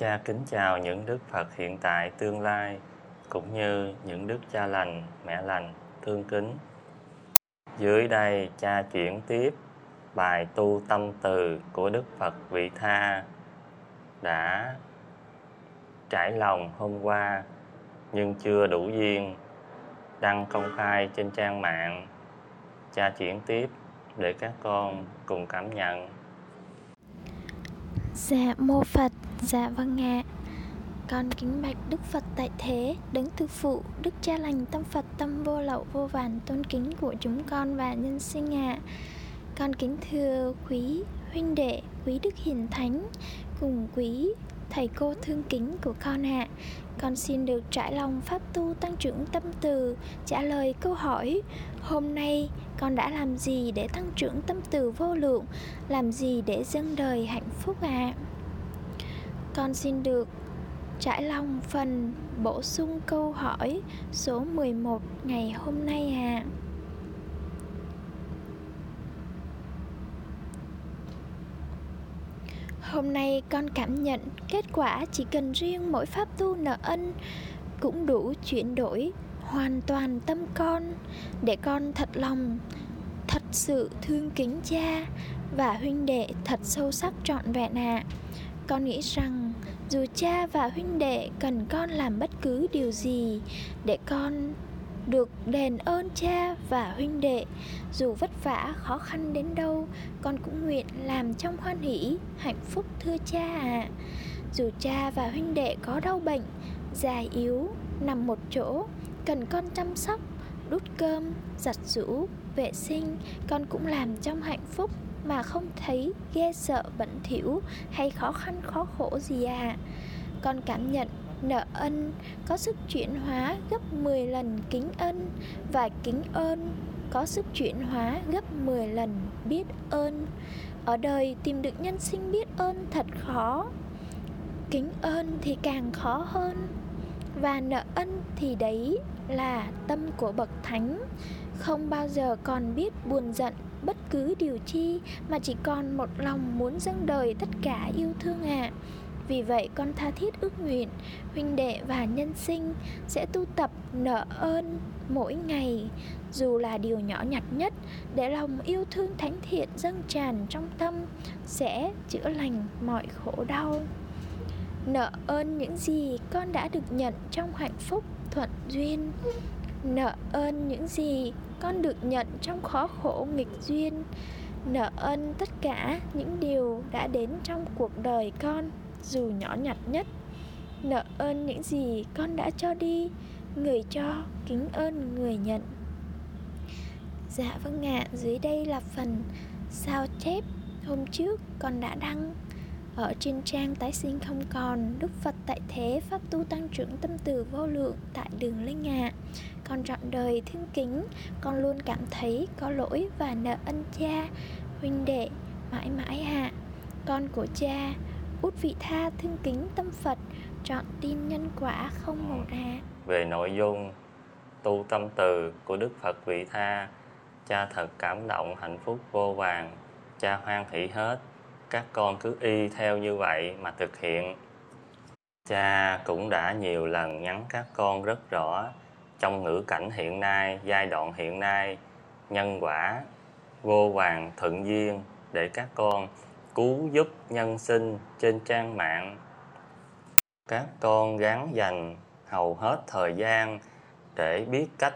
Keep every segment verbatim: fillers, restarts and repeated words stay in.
Cha kính chào những Đức Phật hiện tại tương lai, cũng như những Đức Cha lành, Mẹ lành, thương kính. Dưới đây cha chuyển tiếp bài tu tâm từ của Đức Phật Vị Tha đã trải lòng hôm qua nhưng chưa đủ duyên đăng công khai trên trang mạng. Cha chuyển tiếp để các con cùng cảm nhận. Dạ mô Phật, dạ vâng ạ. Con kính bạch Đức Phật tại thế, Đấng Từ Phụ, Đức Cha lành Tâm Phật Tâm Vô Lậu vô vàn tôn kính của chúng con và nhân sinh ạ. Con kính thưa quý huynh đệ, quý Đức Hiền Thánh cùng quý thầy cô thương kính của con ạ. Con xin được trải lòng pháp tu tăng trưởng tâm từ, trả lời câu hỏi: hôm nay con đã làm gì để tăng trưởng tâm từ vô lượng, làm gì để dâng đời hạnh phúc ạ? Con xin được trải lòng phần bổ sung câu hỏi số mười một ngày hôm nay ạ. Hôm nay con cảm nhận kết quả chỉ cần riêng mỗi pháp tu nợ ân cũng đủ chuyển đổi hoàn toàn tâm con, để con thật lòng, thật sự thương kính cha và huynh đệ thật sâu sắc trọn vẹn ạ. Con nghĩ rằng dù cha và huynh đệ cần con làm bất cứ điều gì để con được đền ơn cha và huynh đệ, dù vất vả khó khăn đến đâu, con cũng nguyện làm trong hoan hỷ hạnh phúc thưa cha ạ. Dù cha và huynh đệ có đau bệnh, già yếu, nằm một chỗ, cần con chăm sóc, đút cơm, giặt giũ, vệ sinh, con cũng làm trong hạnh phúc mà không thấy ghê sợ, bẩn thỉu hay khó khăn khó khổ gì ạ. Con cảm nhận nợ ân có sức chuyển hóa gấp mười lần kính ân, và kính ơn có sức chuyển hóa gấp mười lần biết ơn. Ở đời tìm được nhân sinh biết ơn thật khó, kính ơn thì càng khó hơn, và nợ ân thì đấy là tâm của bậc thánh, không bao giờ còn biết buồn giận bất cứ điều chi, mà chỉ còn một lòng muốn dâng đời tất cả yêu thương ạ. À. Vì vậy con tha thiết ước nguyện huynh đệ và nhân sinh sẽ tu tập nợ ơn mỗi ngày, dù là điều nhỏ nhặt nhất, để lòng yêu thương thánh thiện dâng tràn trong tâm sẽ chữa lành mọi khổ đau. Nợ ơn những gì con đã được nhận trong hạnh phúc thuận duyên, nợ ơn những gì con được nhận trong khó khổ nghịch duyên, nợ ơn tất cả những điều đã đến trong cuộc đời con dù nhỏ nhặt nhất, nợ ơn những gì con đã cho đi. Người cho kính ơn người nhận. Dạ vâng ạ, dưới đây là phần sao chép hôm trước con đã đăng ở trên trang Tái Sinh Không Còn, Đức Phật tại thế, pháp tu tăng trưởng tâm từ vô lượng tại Đường Linh ạ. Con trọn đời thương kính, con luôn cảm thấy có lỗi và nợ ân cha, huynh đệ mãi mãi ạ. Con của cha Út Vị Tha thương kính Tâm Phật, trọn tin nhân quả không một ạ. Về nội dung tu tâm từ của Đức Phật Vị Tha, cha thật cảm động hạnh phúc vô vàn, cha hoan hỷ hết. Các con cứ y theo như vậy mà thực hiện. Cha cũng đã nhiều lần nhắn các con rất rõ, trong ngữ cảnh hiện nay, giai đoạn hiện nay, nhân quả vô vàn thuận duyên để các con cứu giúp nhân sinh trên trang mạng. Các con gắng dành hầu hết thời gian để biết cách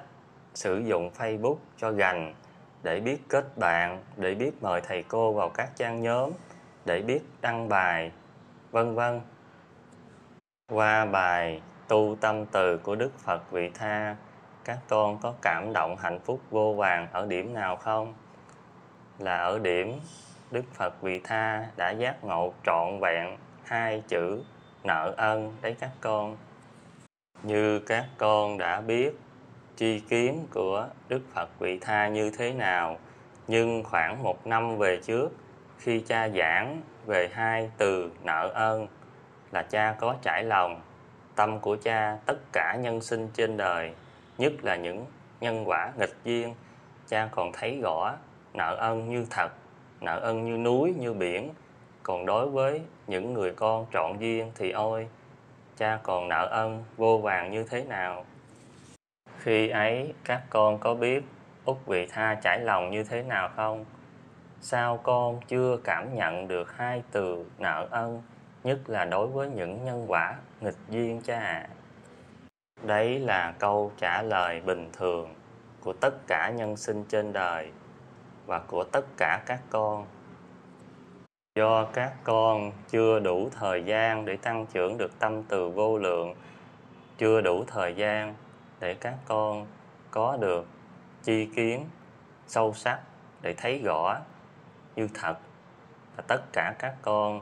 sử dụng Facebook cho rành, để biết kết bạn, để biết mời thầy cô vào các trang nhóm, để biết đăng bài, vân vân. Qua bài tu tâm từ của Đức Phật Vị Tha, các con có cảm động hạnh phúc vô vàn ở điểm nào không? Là ở điểm Đức Phật Vị Tha đã giác ngộ trọn vẹn hai chữ nợ ân đấy các con. Như các con đã biết tri kiến của Đức Phật Vị Tha như thế nào, nhưng khoảng một năm về trước, khi cha giảng về hai từ nợ ân, là cha có trải lòng tâm của cha tất cả nhân sinh trên đời, nhất là những nhân quả nghịch duyên, cha còn thấy rõ nợ ân như thật, nợ ân như núi, như biển, Còn đối với những người con trọn duyên thì ôi, cha còn nợ ân vô vàn như thế nào. Khi ấy các con có biết Út vị tha trải lòng như thế nào không? Sao con chưa cảm nhận được hai từ nợ ân, nhất là đối với những nhân quả nghịch duyên cha ạ? Đấy là câu trả lời bình thường của tất cả nhân sinh trên đời và của tất cả các con. Do các con chưa đủ thời gian để tăng trưởng được tâm từ vô lượng, chưa đủ thời gian để các con có được chi kiến sâu sắc để thấy rõ như thật, và tất cả các con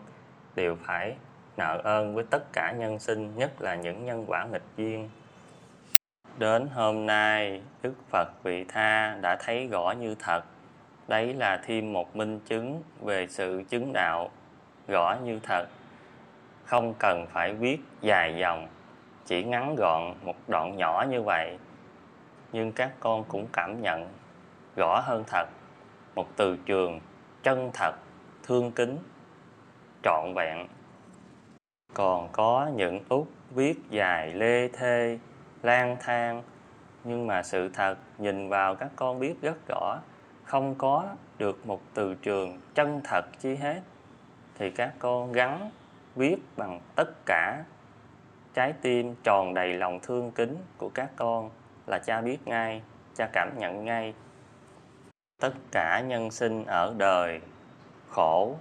đều phải nợ ơn với tất cả nhân sinh, nhất là những nhân quả nghịch duyên. Đến hôm nay, Đức Phật Vị Tha đã thấy rõ như thật. Đấy là thêm một minh chứng về sự chứng đạo rõ như thật. Không cần phải viết dài dòng, chỉ ngắn gọn một đoạn nhỏ như vậy, nhưng các con cũng cảm nhận rõ hơn thật. Một từ trường chân thật, thương kính, trọn vẹn. Còn có những Út viết dài lê thê, lang thang, nhưng mà sự thật nhìn vào các con biết rất rõ, không có được một từ trường chân thật chi hết. Thì các con gắn viết bằng tất cả trái tim tròn đầy lòng thương kính của các con là cha biết ngay, cha cảm nhận ngay. Tất cả nhân sinh ở đời khổ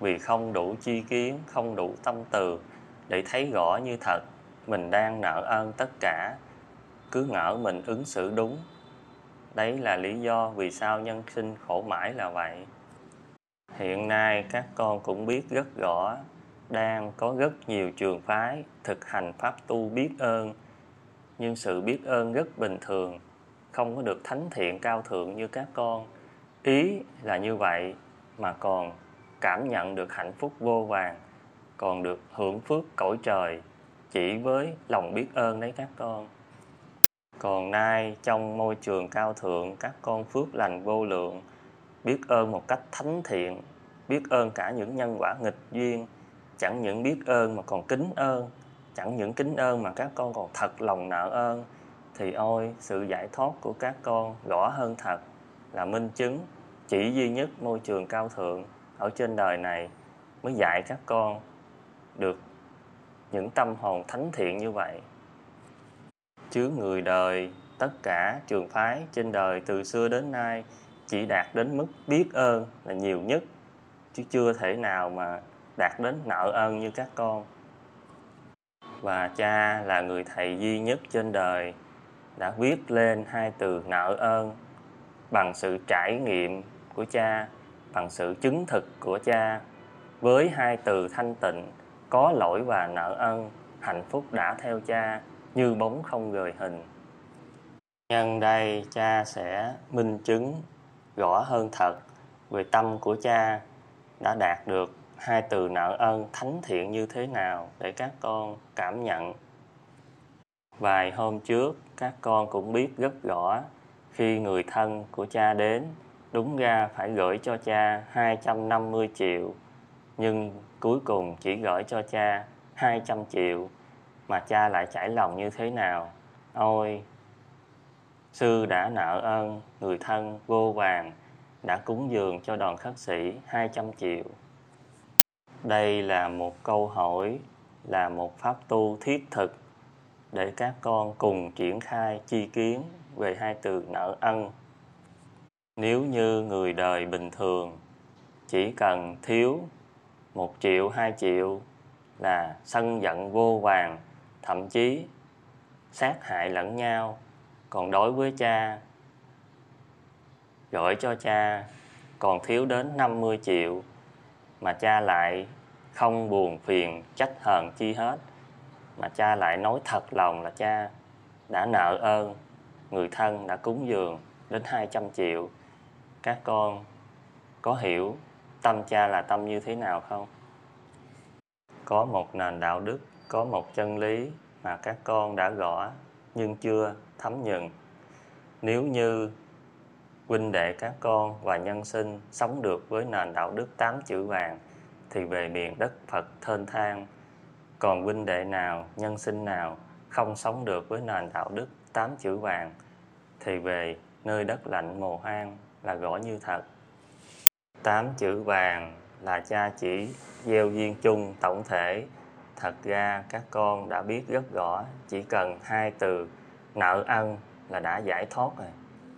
vì không đủ chi kiến, không đủ tâm từ để thấy rõ như thật mình đang nợ ơn tất cả. Cứ ngỡ mình ứng xử đúng. Đấy là lý do vì sao nhân sinh khổ mãi là vậy. Hiện nay các con cũng biết rất rõ, đang có rất nhiều trường phái thực hành pháp tu biết ơn. Nhưng sự biết ơn rất bình thường, không có được thánh thiện cao thượng như các con. Ý là như vậy mà còn cảm nhận được hạnh phúc vô vàn, còn được hưởng phước cõi trời chỉ với lòng biết ơn đấy các con. Còn nay trong môi trường cao thượng, các con phước lành vô lượng, biết ơn một cách thánh thiện, biết ơn cả những nhân quả nghịch duyên. Chẳng những biết ơn mà còn kính ơn, chẳng những kính ơn mà các con còn thật lòng nợ ơn. Thì ôi, sự giải thoát của các con rõ hơn thật là minh chứng chỉ duy nhất môi trường cao thượng ở trên đời này mới dạy các con được những tâm hồn thánh thiện như vậy. Chứ người đời, tất cả trường phái trên đời từ xưa đến nay chỉ đạt đến mức biết ơn là nhiều nhất, chứ chưa thể nào mà đạt đến nợ ơn như các con. Và cha là người thầy duy nhất trên đời đã viết lên hai từ nợ ơn bằng sự trải nghiệm của cha, bằng sự chứng thực của cha, với hai từ thanh tịnh, có lỗi và nợ ân, hạnh phúc đã theo cha như bóng không rời hình. Nhân đây cha sẽ minh chứng rõ hơn thật về tâm của cha đã đạt được hai từ nợ ân thánh thiện như thế nào để các con cảm nhận. Vài hôm trước các con cũng biết rất rõ, khi người thân của cha đến, đúng ra phải gửi cho cha hai trăm năm mươi triệu, nhưng cuối cùng chỉ gửi cho cha hai trăm triệu, mà cha lại trải lòng như thế nào? Ôi, sư đã nợ ơn người thân vô vàn, đã cúng dường cho đoàn khất sĩ hai trăm triệu. Đây là một câu hỏi, là một pháp tu thiết thực để các con cùng triển khai chi kiến về hai từ nợ ân. Nếu như người đời bình thường chỉ cần thiếu một triệu, hai triệu là sân giận vô vàn, thậm chí sát hại lẫn nhau. Còn đối với cha, gửi cho cha còn thiếu đến năm mươi triệu mà cha lại không buồn phiền trách hờn chi hết, mà cha lại nói thật lòng là cha đã nợ ơn người thân đã cúng dường đến hai trăm triệu. Các con có hiểu tâm cha là tâm như thế nào không? Có một nền đạo đức, có một chân lý mà các con đã rõ nhưng chưa thấm nhuần. Nếu như huynh đệ các con và nhân sinh sống được với nền đạo đức tám chữ vàng thì về miền đất Phật thênh thang. Còn huynh đệ nào, nhân sinh nào không sống được với nền đạo đức tám chữ vàng thì về nơi đất lạnh mồ hoang là gõ như thật. Tám chữ vàng là cha chỉ gieo duyên chung tổng thể. Thật ra các con đã biết rất rõ, chỉ cần hai từ nợ ân là đã giải thoát rồi,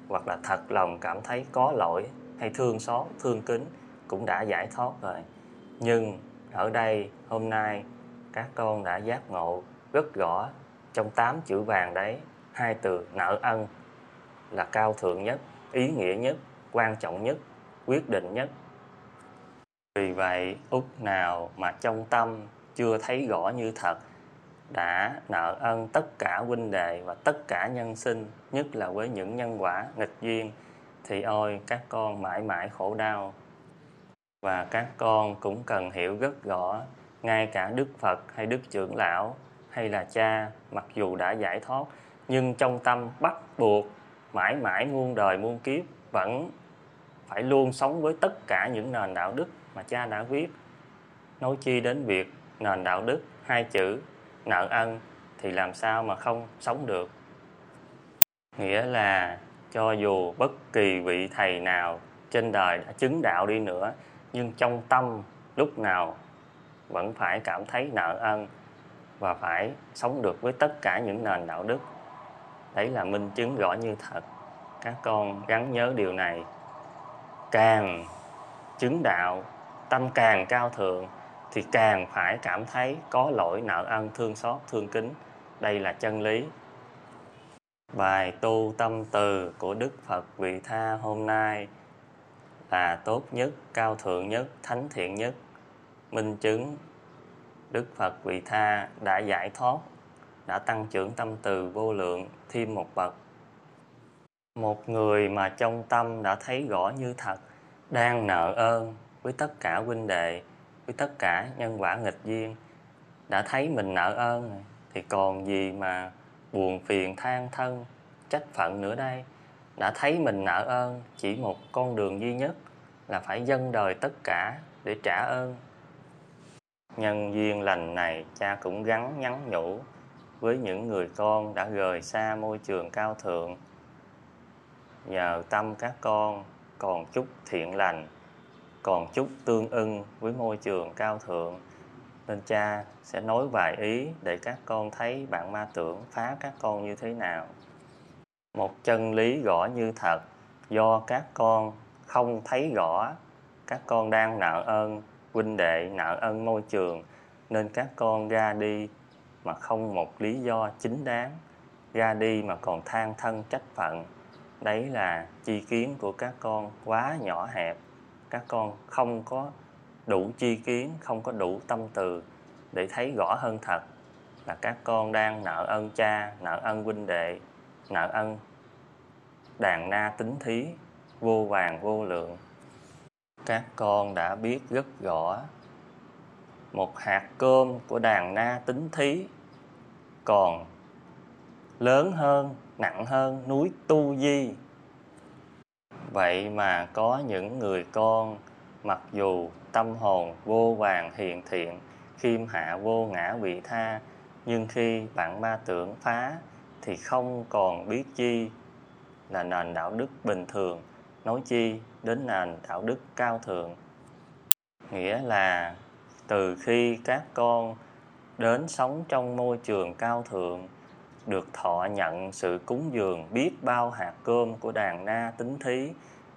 hoặc là thật lòng cảm thấy có lỗi hay thương xót, thương kính cũng đã giải thoát rồi. Nhưng ở đây hôm nay các con đã giác ngộ rất rõ, trong tám chữ vàng đấy, hai từ nợ ân là cao thượng nhất, ý nghĩa nhất, quan trọng nhất, quyết định nhất. Vì vậy, út nào mà trong tâm chưa thấy rõ như thật, đã nợ ân tất cả huynh đệ và tất cả nhân sinh, nhất là với những nhân quả nghịch duyên, thì ôi các con mãi mãi khổ đau. Và các con cũng cần hiểu rất rõ, ngay cả Đức Phật hay Đức Trưởng Lão hay là cha, mặc dù đã giải thoát, nhưng trong tâm bắt buộc mãi mãi muôn đời muôn kiếp vẫn phải luôn sống với tất cả những nền đạo đức mà cha đã viết. Nói chi đến việc nền đạo đức hai chữ nợ ân thì làm sao mà không sống được. Nghĩa là cho dù bất kỳ vị thầy nào trên đời đã chứng đạo đi nữa, nhưng trong tâm lúc nào vẫn phải cảm thấy nợ ân và phải sống được với tất cả những nền đạo đức. Đấy là minh chứng rõ như thật. Các con gắng nhớ điều này. Càng chứng đạo, tâm càng cao thượng thì càng phải cảm thấy có lỗi, nợ ân, thương xót, thương kính. Đây là chân lý. Bài tu tâm từ của Đức Phật Vị Tha hôm nay là tốt nhất, cao thượng nhất, thánh thiện nhất, minh chứng Đức Phật Vị Tha đã giải thoát, đã tăng trưởng tâm từ vô lượng thêm một bậc. Một người mà trong tâm đã thấy rõ như thật, đang nợ ơn với tất cả huynh đệ, với tất cả nhân quả nghịch duyên, đã thấy mình nợ ơn thì còn gì mà buồn phiền than thân trách phận nữa đây. Đã thấy mình nợ ơn, chỉ một con đường duy nhất là phải dâng đời tất cả để trả ơn. Nhân duyên lành này, cha cũng gắng nhắn nhủ với những người con đã rời xa môi trường cao thượng. Nhờ tâm các con còn chút thiện lành, còn chút tương ưng với môi trường cao thượng, nên cha sẽ nói vài ý để các con thấy bạn ma tưởng phá các con như thế nào. Một chân lý rõ như thật, do các con không thấy rõ, các con đang nợ ơn huynh đệ, nợ ơn môi trường, nên các con ra đi mà không một lý do chính đáng, ra đi mà còn than thân trách phận. Đấy là tri kiến của các con quá nhỏ hẹp. Các con không có đủ tri kiến, không có đủ tâm từ để thấy rõ hơn thật là các con đang nợ ơn cha, nợ ơn huynh đệ, nợ ơn đàn na tín thí vô vàn vô lượng. Các con đã biết rất rõ, một hạt cơm của đàn na tín thí còn lớn hơn, nặng hơn núi Tu Di. Vậy mà có những người con mặc dù tâm hồn vô vàng hiền thiện, khiêm hạ vô ngã vị tha, nhưng khi bạn ma tưởng phá thì không còn biết chi là nền đạo đức bình thường, nói chi đến nền đạo đức cao thượng. Nghĩa là từ khi các con đến sống trong môi trường cao thượng, được thọ nhận sự cúng dường biết bao hạt cơm của đàn na tín thí,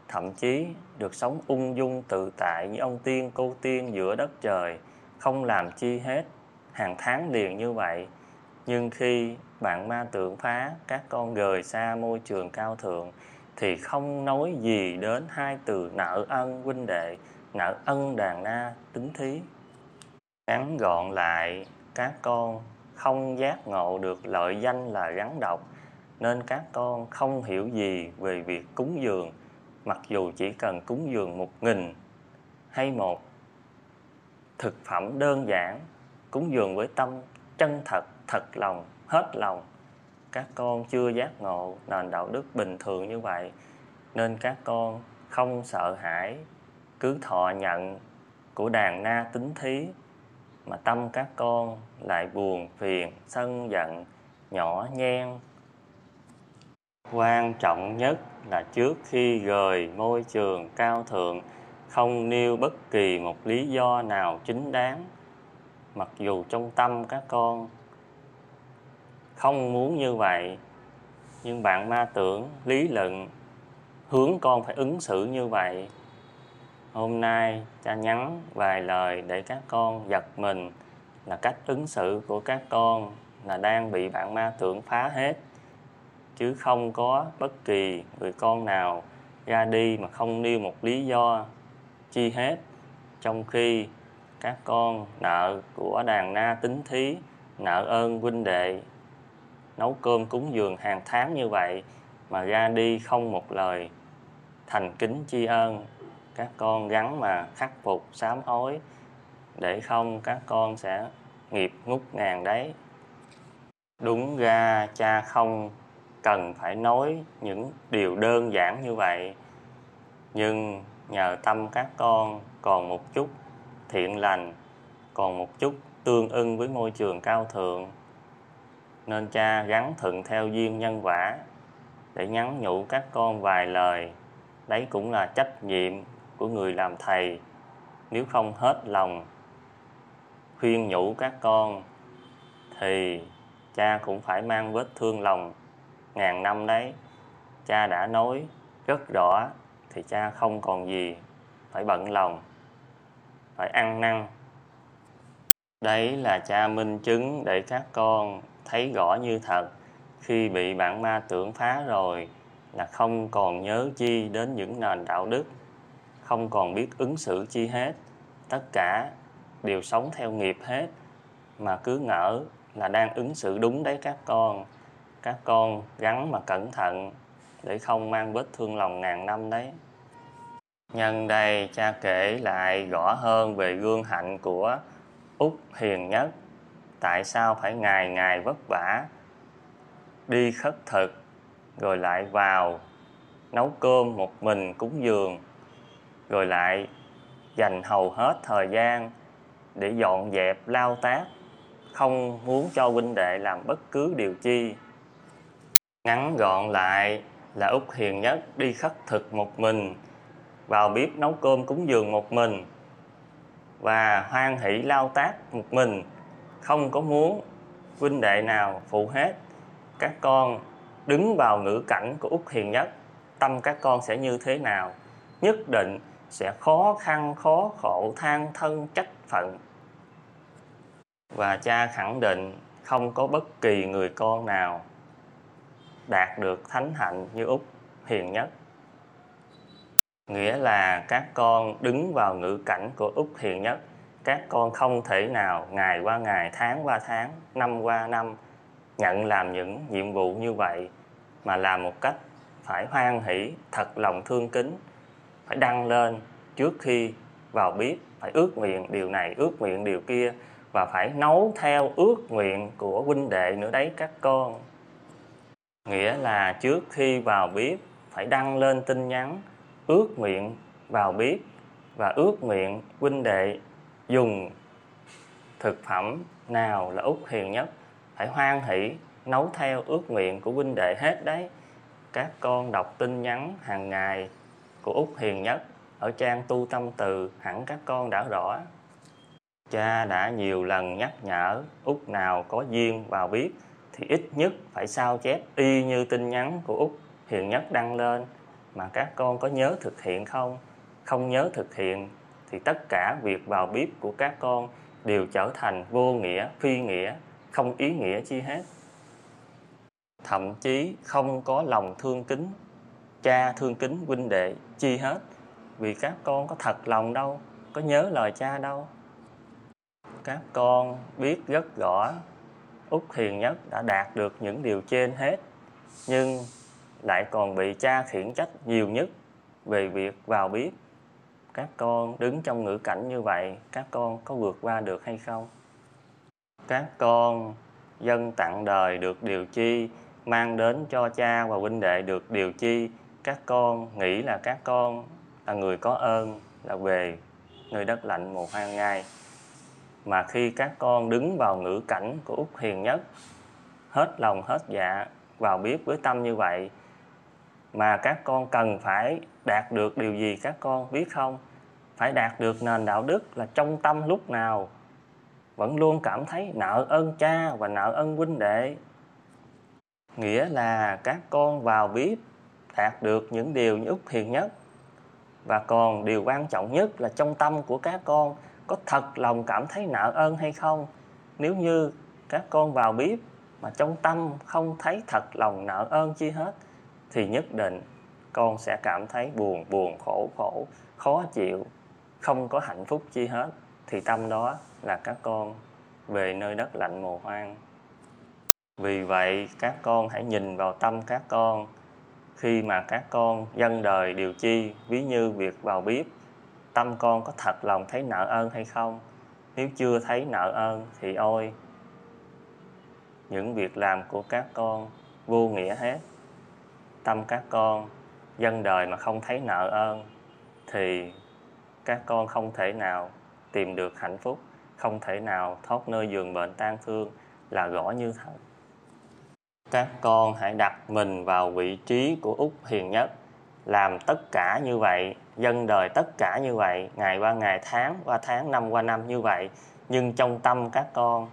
thậm chí được sống ung dung tự tại như ông tiên cô tiên giữa đất trời, không làm chi hết, hàng tháng liền như vậy. Nhưng khi bạn ma tưởng phá, các con rời xa môi trường cao thượng thì không nói gì đến hai từ nợ ân huynh đệ, nợ ân đàn na tín thí. Ngắn gọn lại, các con không giác ngộ được lợi danh là rắn độc, nên các con không hiểu gì về việc cúng dường. Mặc dù chỉ cần cúng dường một nghìn hay một thực phẩm đơn giản, cúng dường với tâm chân thật, thật lòng, hết lòng, các con chưa giác ngộ nền đạo đức bình thường như vậy, nên các con không sợ hãi, cứ thọ nhận của đàn na tính thí, mà tâm các con lại buồn phiền sân giận nhỏ nhen. Quan trọng nhất là trước khi rời môi trường cao thượng, không nêu bất kỳ một lý do nào chính đáng, mặc dù trong tâm các con không muốn như vậy, nhưng bạn ma tưởng lý luận hướng con phải ứng xử như vậy. Hôm nay cha nhắn vài lời để các con giật mình, là cách ứng xử của các con là đang bị bạn ma tưởng phá hết, chứ không có bất kỳ người con nào ra đi mà không nêu một lý do chi hết. Trong khi các con nợ của đàn na tính thí, nợ ơn huynh đệ, nấu cơm cúng dường hàng tháng như vậy mà ra đi không một lời thành kính tri ân, các con gắng mà khắc phục sám hối, để không các con sẽ nghiệp ngút ngàn đấy. Đúng ra cha không cần phải nói những điều đơn giản như vậy, nhưng nhờ tâm các con còn một chút thiện lành, còn một chút tương ưng với môi trường cao thượng, nên cha gắn thuận theo duyên nhân quả để nhắn nhủ các con vài lời. Đấy cũng là trách nhiệm của người làm thầy, nếu không hết lòng khuyên nhủ các con thì cha cũng phải mang vết thương lòng ngàn năm đấy. Cha đã nói rất rõ thì cha không còn gì phải bận lòng, phải ăn năn. Đấy là cha minh chứng để các con thấy rõ như thật, khi bị bạn ma tưởng phá rồi là không còn nhớ chi đến những nền đạo đức, không còn biết ứng xử chi hết, tất cả đều sống theo nghiệp hết, mà cứ ngỡ là đang ứng xử đúng đấy các con. Các con gắng mà cẩn thận để không mang vết thương lòng ngàn năm đấy. Nhân đây cha kể lại rõ hơn về gương hạnh của Úc Hiền Nhất, tại sao phải ngày ngày vất vả đi khất thực rồi lại vào nấu cơm một mình cúng dường, rồi lại dành hầu hết thời gian để dọn dẹp lao tác, không muốn cho huynh đệ làm bất cứ điều chi. Ngắn gọn lại là Úc Hiền Nhất đi khất thực một mình, vào bếp nấu cơm cúng dường một mình, và hoan hỷ lao tác một mình, không có muốn huynh đệ nào phụ hết. Các con đứng vào ngữ cảnh của Úc Hiền Nhất, tâm các con sẽ như thế nào? Nhất định sẽ khó khăn khó khổ, than thân trách phận. Và cha khẳng định không có bất kỳ người con nào đạt được thánh hạnh như Úc Hiền Nhất. Nghĩa là các con đứng vào ngữ cảnh của Úc Hiền Nhất, các con không thể nào ngày qua ngày, tháng qua tháng, năm qua năm nhận làm những nhiệm vụ như vậy, mà làm một cách phải hoan hỷ, thật lòng thương kính, phải đăng lên trước khi vào bếp, phải ước nguyện điều này, ước nguyện điều kia, và phải nấu theo ước nguyện của huynh đệ nữa đấy các con. Nghĩa là trước khi vào bếp phải đăng lên tin nhắn ước nguyện vào bếp, và ước nguyện huynh đệ dùng thực phẩm nào là Úc Hiền Nhất phải hoan hỷ nấu theo ước nguyện của huynh đệ hết đấy. Các con đọc tin nhắn hàng ngày của Úc Hiền Nhất ở trang Tu Tâm Từ hẳn các con đã rõ. Cha đã nhiều lần nhắc nhở Úc nào có duyên vào bếp thì ít nhất phải sao chép y như tin nhắn của Úc Hiền Nhất đăng lên. Mà các con có nhớ thực hiện không? Không nhớ thực hiện thì tất cả việc vào bếp của các con đều trở thành vô nghĩa, phi nghĩa, không ý nghĩa chi hết. Thậm chí không có lòng thương kính cha, thương kính huynh đệ chi hết, vì các con có thật lòng đâu, có nhớ lời cha đâu. Các con biết rất rõ Úc Hiền Nhất đã đạt được những điều trên hết, nhưng lại còn bị cha khiển trách nhiều nhất về việc vào bếp. Các con đứng trong ngữ cảnh như vậy, các con có vượt qua được hay không? Các con dâng tặng đời được điều chi, mang đến cho cha và huynh đệ được điều chi, các con nghĩ là các con là người có ơn, là về nơi đất lạnh mùa hoang ngai. Mà khi các con đứng vào ngữ cảnh của Úc Hiền Nhất, hết lòng hết dạ vào biết với tâm như vậy, mà các con cần phải đạt được điều gì các con biết không? Phải đạt được nền đạo đức là trong tâm lúc nào vẫn luôn cảm thấy nợ ơn cha và nợ ơn huynh đệ. Nghĩa là các con vào biết đạt được những điều như Úc Hiền Nhất. Và còn điều quan trọng nhất là trong tâm của các con có thật lòng cảm thấy nợ ơn hay không. Nếu như các con vào bếp mà trong tâm không thấy thật lòng nợ ơn chi hết, thì nhất định con sẽ cảm thấy buồn buồn khổ khổ, khó chịu, không có hạnh phúc chi hết. Thì tâm đó là các con về nơi đất lạnh mồ hoang. Vì vậy các con hãy nhìn vào tâm các con. Khi mà các con dâng đời điều chi, ví như việc vào bếp, tâm con có thật lòng thấy nợ ơn hay không? Nếu chưa thấy nợ ơn thì ôi, những việc làm của các con vô nghĩa hết. Tâm các con dâng đời mà không thấy nợ ơn thì các con không thể nào tìm được hạnh phúc, không thể nào thoát nơi giường bệnh tang thương là rõ như thật. Các con hãy đặt mình vào vị trí của Úc Hiền Nhất, làm tất cả như vậy, dâng đời tất cả như vậy, ngày qua ngày, tháng qua tháng, năm qua năm như vậy. Nhưng trong tâm các con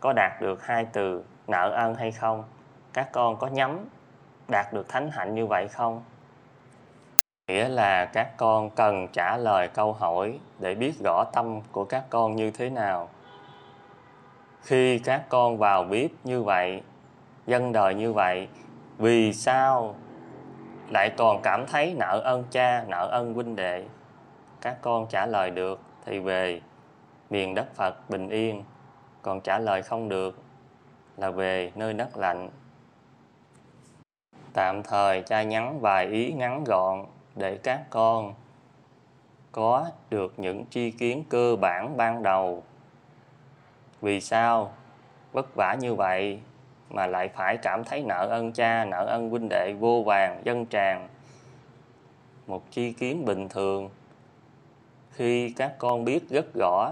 có đạt được hai từ nợ ơn hay không? Các con có nhắm đạt được thánh hạnh như vậy không? Nghĩa là các con cần trả lời câu hỏi để biết rõ tâm của các con như thế nào. Khi các con vào bếp như vậy, dâng đời như vậy, vì sao lại còn cảm thấy nợ ơn cha, nợ ơn huynh đệ? Các con trả lời được thì về miền đất Phật bình yên, còn trả lời không được là về nơi đất lạnh. Tạm thời cha nhắn vài ý ngắn gọn để các con có được những tri kiến cơ bản ban đầu. Vì sao vất vả như vậy mà lại phải cảm thấy nợ ơn cha, nợ ơn huynh đệ vô vàn, dân tràng? Một tri kiến bình thường. Khi các con biết rất rõ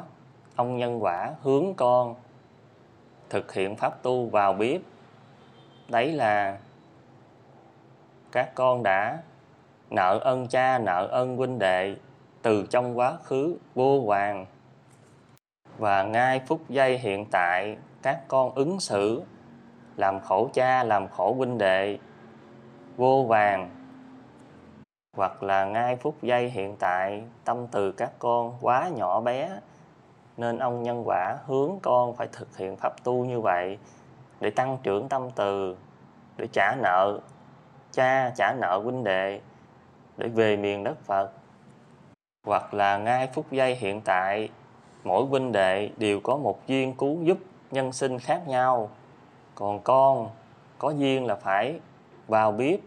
ông nhân quả hướng con thực hiện pháp tu vào bếp, đấy là các con đã nợ ơn cha, nợ ơn huynh đệ từ trong quá khứ vô vàn. Và ngay phút giây hiện tại, các con ứng xử làm khổ cha, làm khổ huynh đệ vô vàn. Hoặc là ngay phút giây hiện tại, tâm từ các con quá nhỏ bé, nên ông nhân quả hướng con phải thực hiện pháp tu như vậy để tăng trưởng tâm từ, để trả nợ cha, trả nợ huynh đệ, để về miền đất Phật. Hoặc là ngay phút giây hiện tại, mỗi huynh đệ đều có một duyên cứu giúp nhân sinh khác nhau. Còn con có duyên là phải vào bếp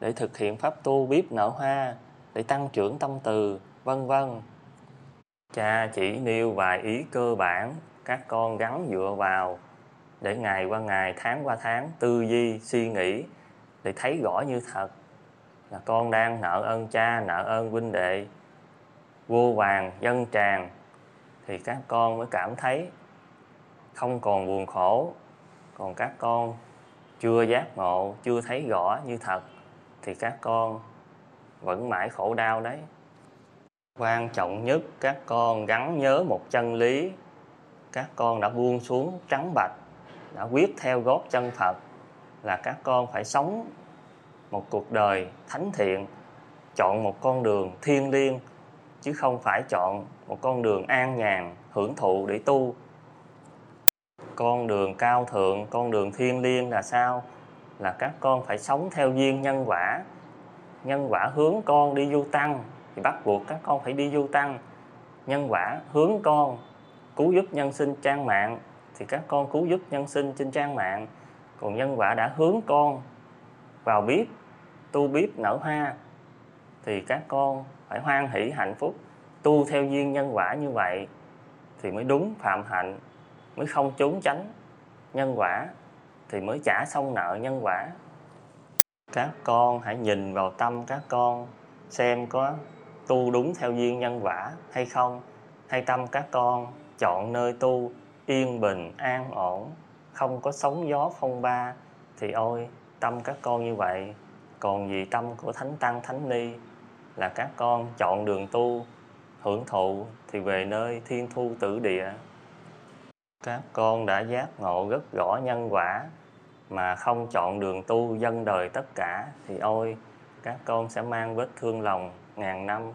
để thực hiện pháp tu bếp nở hoa, để tăng trưởng tâm từ, vân vân. Cha chỉ nêu vài ý cơ bản các con gắn dựa vào để ngày qua ngày, tháng qua tháng tư duy, suy nghĩ để thấy rõ như thật là con đang nợ ơn cha, nợ ơn huynh đệ vô vàn, dân tràng. Thì các con mới cảm thấy không còn buồn khổ. Còn các con chưa giác ngộ, chưa thấy rõ như thật thì các con vẫn mãi khổ đau đấy. Quan trọng nhất các con gắn nhớ một chân lý. Các con đã buông xuống trắng bạch, đã quyết theo gót chân Phật là các con phải sống một cuộc đời thánh thiện, chọn một con đường thiêng liêng, chứ không phải chọn một con đường an nhàn, hưởng thụ để tu. Con đường cao thượng, con đường thiêng liêng là sao? Là các con phải sống theo duyên nhân quả. Nhân quả hướng con đi du tăng thì bắt buộc các con phải đi du tăng. Nhân quả hướng con cứu giúp nhân sinh trang mạng thì các con cứu giúp nhân sinh trên trang mạng. Còn nhân quả đã hướng con vào bếp, tu bếp nở hoa thì các con phải hoan hỷ hạnh phúc, tu theo duyên nhân quả như vậy thì mới đúng phạm hạnh, mới không trốn tránh nhân quả, thì mới trả xong nợ nhân quả. Các con hãy nhìn vào tâm các con xem có tu đúng theo duyên nhân vả hay không, hay tâm các con chọn nơi tu yên bình an ổn, không có sóng gió phong ba, thì ôi tâm các con như vậy, còn gì tâm của thánh tăng thánh ni là các con chọn đường tu hưởng thụ thì về nơi thiên thu tử địa. Các con đã giác ngộ rất rõ nhân quả mà không chọn đường tu dân đời tất cả, thì ôi các con sẽ mang vết thương lòng ngàn năm.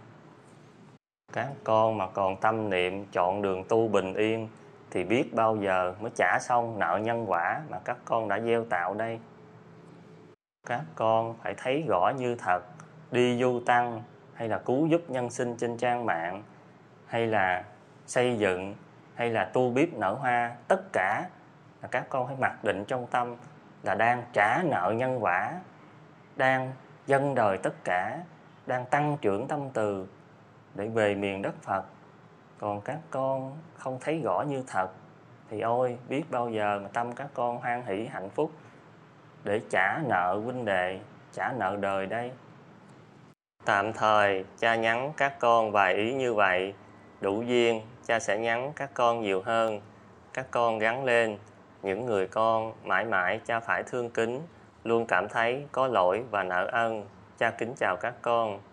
Các con mà còn tâm niệm chọn đường tu bình yên thì biết bao giờ mới trả xong nợ nhân quả mà các con đã gieo tạo đây. Các con phải thấy rõ như thật, đi du tăng hay là cứu giúp nhân sinh trên trang mạng, hay là xây dựng, hay là tu bếp nở hoa, tất cả là các con phải mặc định trong tâm là đang trả nợ nhân quả, đang dâng đời tất cả, đang tăng trưởng tâm từ để về miền đất Phật. Còn các con không thấy rõ như thật thì ôi biết bao giờ mà tâm các con hoan hỷ hạnh phúc để trả nợ huynh đệ, trả nợ đời đây. Tạm thời cha nhắn các con vài ý như vậy, đủ duyên cha sẽ nhắn các con nhiều hơn. Các con gắng lên, những người con mãi mãi cha phải thương kính, luôn cảm thấy có lỗi và nợ ân. Cha kính chào các con.